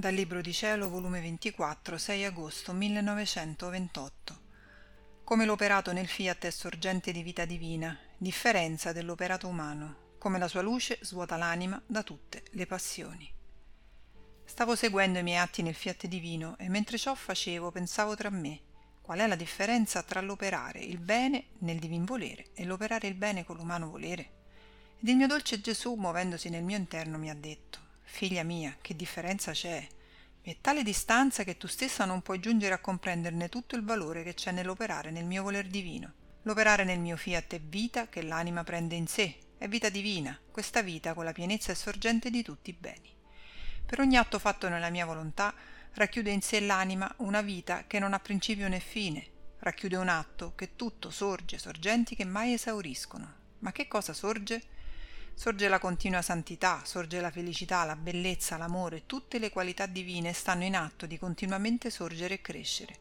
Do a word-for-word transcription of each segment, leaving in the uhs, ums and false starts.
Dal Libro di Cielo, volume ventiquattro, sei agosto millenovecentoventotto. Come l'operato nel Fiat è sorgente di vita divina, differenza dell'operato umano, come la sua luce svuota l'anima da tutte le passioni. Stavo seguendo i miei atti nel Fiat divino e mentre ciò facevo pensavo tra me: qual è la differenza tra l'operare il bene nel divin volere e l'operare il bene con l'umano volere? Ed il mio dolce Gesù, muovendosi nel mio interno, mi ha detto: «Figlia mia, che differenza c'è? Vi è tale distanza che tu stessa non puoi giungere a comprenderne tutto il valore che c'è nell'operare nel mio voler divino. L'operare nel mio fiat è vita che l'anima prende in sé, è vita divina, questa vita con la pienezza è sorgente di tutti i beni. Per ogni atto fatto nella mia volontà racchiude in sé l'anima una vita che non ha principio né fine, racchiude un atto che tutto sorge, sorgenti che mai esauriscono. Ma che cosa sorge? Sorge la continua santità, sorge la felicità, la bellezza, l'amore, tutte le qualità divine stanno in atto di continuamente sorgere e crescere.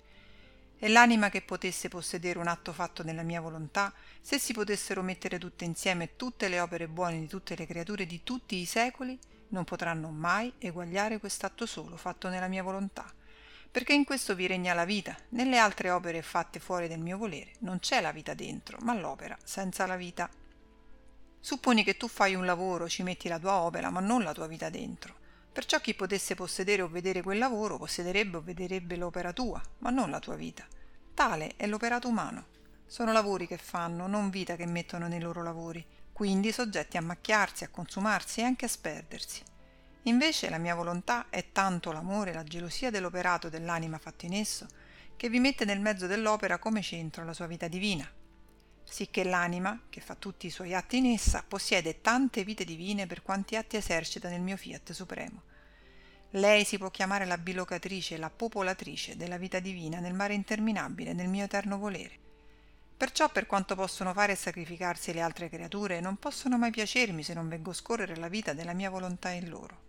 E l'anima che potesse possedere un atto fatto nella mia volontà, se si potessero mettere tutte insieme tutte le opere buone di tutte le creature di tutti i secoli, non potranno mai eguagliare quest'atto solo fatto nella mia volontà, perché in questo vi regna la vita, nelle altre opere fatte fuori del mio volere non c'è la vita dentro, ma l'opera senza la vita. Supponi che tu fai un lavoro, ci metti la tua opera, ma non la tua vita dentro. Perciò chi potesse possedere o vedere quel lavoro, possederebbe o vederebbe l'opera tua, ma non la tua vita. Tale è l'operato umano. Sono lavori che fanno, non vita che mettono nei loro lavori, quindi soggetti a macchiarsi, a consumarsi e anche a sperdersi. Invece la mia volontà è tanto l'amore e la gelosia dell'operato dell'anima fatto in esso, che vi mette nel mezzo dell'opera come centro la sua vita divina. Sicché l'anima, che fa tutti i suoi atti in essa, possiede tante vite divine per quanti atti esercita nel mio Fiat Supremo. Lei si può chiamare la bilocatrice, la popolatrice della vita divina nel mare interminabile, nel mio eterno volere. Perciò, per quanto possono fare e sacrificarsi le altre creature, non possono mai piacermi se non vengo a scorrere la vita della mia volontà in loro.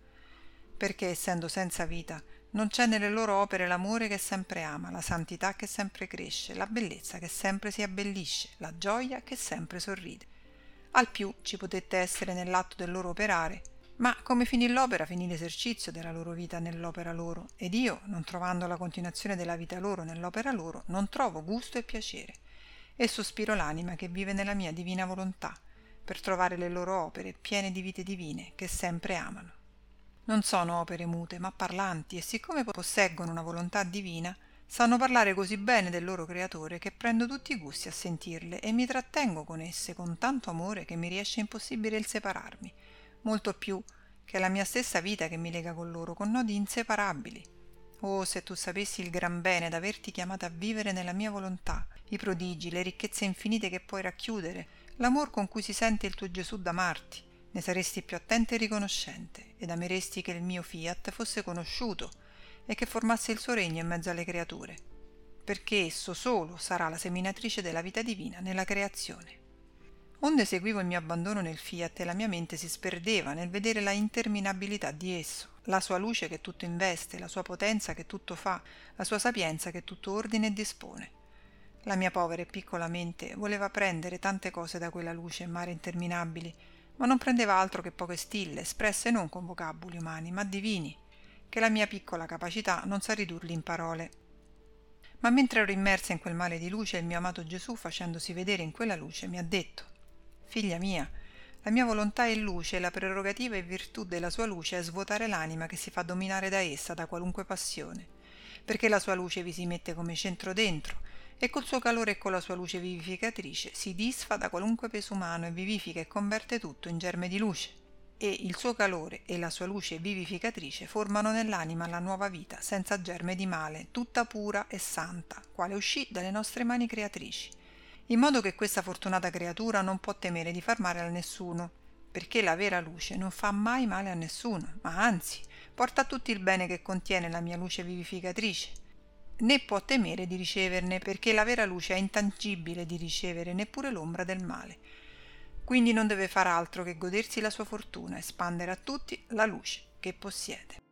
Perché, essendo senza vita, non c'è nelle loro opere l'amore che sempre ama, la santità che sempre cresce, la bellezza che sempre si abbellisce, la gioia che sempre sorride. Al più ci potette essere nell'atto del loro operare, ma come finì l'opera, finì l'esercizio della loro vita nell'opera loro, ed io, non trovando la continuazione della vita loro nell'opera loro, non trovo gusto e piacere, e sospiro l'anima che vive nella mia divina volontà, per trovare le loro opere piene di vite divine che sempre amano. Non sono opere mute, ma parlanti, e siccome posseggono una volontà divina, sanno parlare così bene del loro creatore che prendo tutti i gusti a sentirle e mi trattengo con esse con tanto amore che mi riesce impossibile il separarmi, molto più che è la mia stessa vita che mi lega con loro con nodi inseparabili. Oh, se tu sapessi il gran bene d'averti chiamata a vivere nella mia volontà, i prodigi, le ricchezze infinite che puoi racchiudere, l'amor con cui si sente il tuo Gesù d'amarti, ne saresti più attenta e riconoscente, ed ameresti che il mio Fiat fosse conosciuto e che formasse il suo regno in mezzo alle creature, perché esso solo sarà la seminatrice della vita divina nella creazione. Onde seguivo il mio abbandono nel Fiat e la mia mente si sperdeva nel vedere la interminabilità di esso, la sua luce che tutto investe, la sua potenza che tutto fa, la sua sapienza che tutto ordina e dispone. La mia povera e piccola mente voleva prendere tante cose da quella luce e mare interminabili, ma non prendeva altro che poche stille, espresse non con vocaboli umani, ma divini, che la mia piccola capacità non sa ridurli in parole. Ma mentre ero immersa in quel mare di luce, il mio amato Gesù, facendosi vedere in quella luce, mi ha detto: «Figlia mia, la mia volontà è luce e la prerogativa e virtù della sua luce è svuotare l'anima che si fa dominare da essa da qualunque passione, perché la sua luce vi si mette come centro dentro, e col suo calore e con la sua luce vivificatrice si disfa da qualunque peso umano e vivifica e converte tutto in germe di luce, e il suo calore e la sua luce vivificatrice formano nell'anima la nuova vita senza germe di male, tutta pura e santa, quale uscì dalle nostre mani creatrici, in modo che questa fortunata creatura non può temere di far male a nessuno, perché la vera luce non fa mai male a nessuno, ma anzi porta a tutti il bene che contiene la mia luce vivificatrice, né può temere di riceverne, perché la vera luce è intangibile di ricevere neppure l'ombra del male. Quindi non deve far altro che godersi la sua fortuna, espandere a tutti la luce che possiede».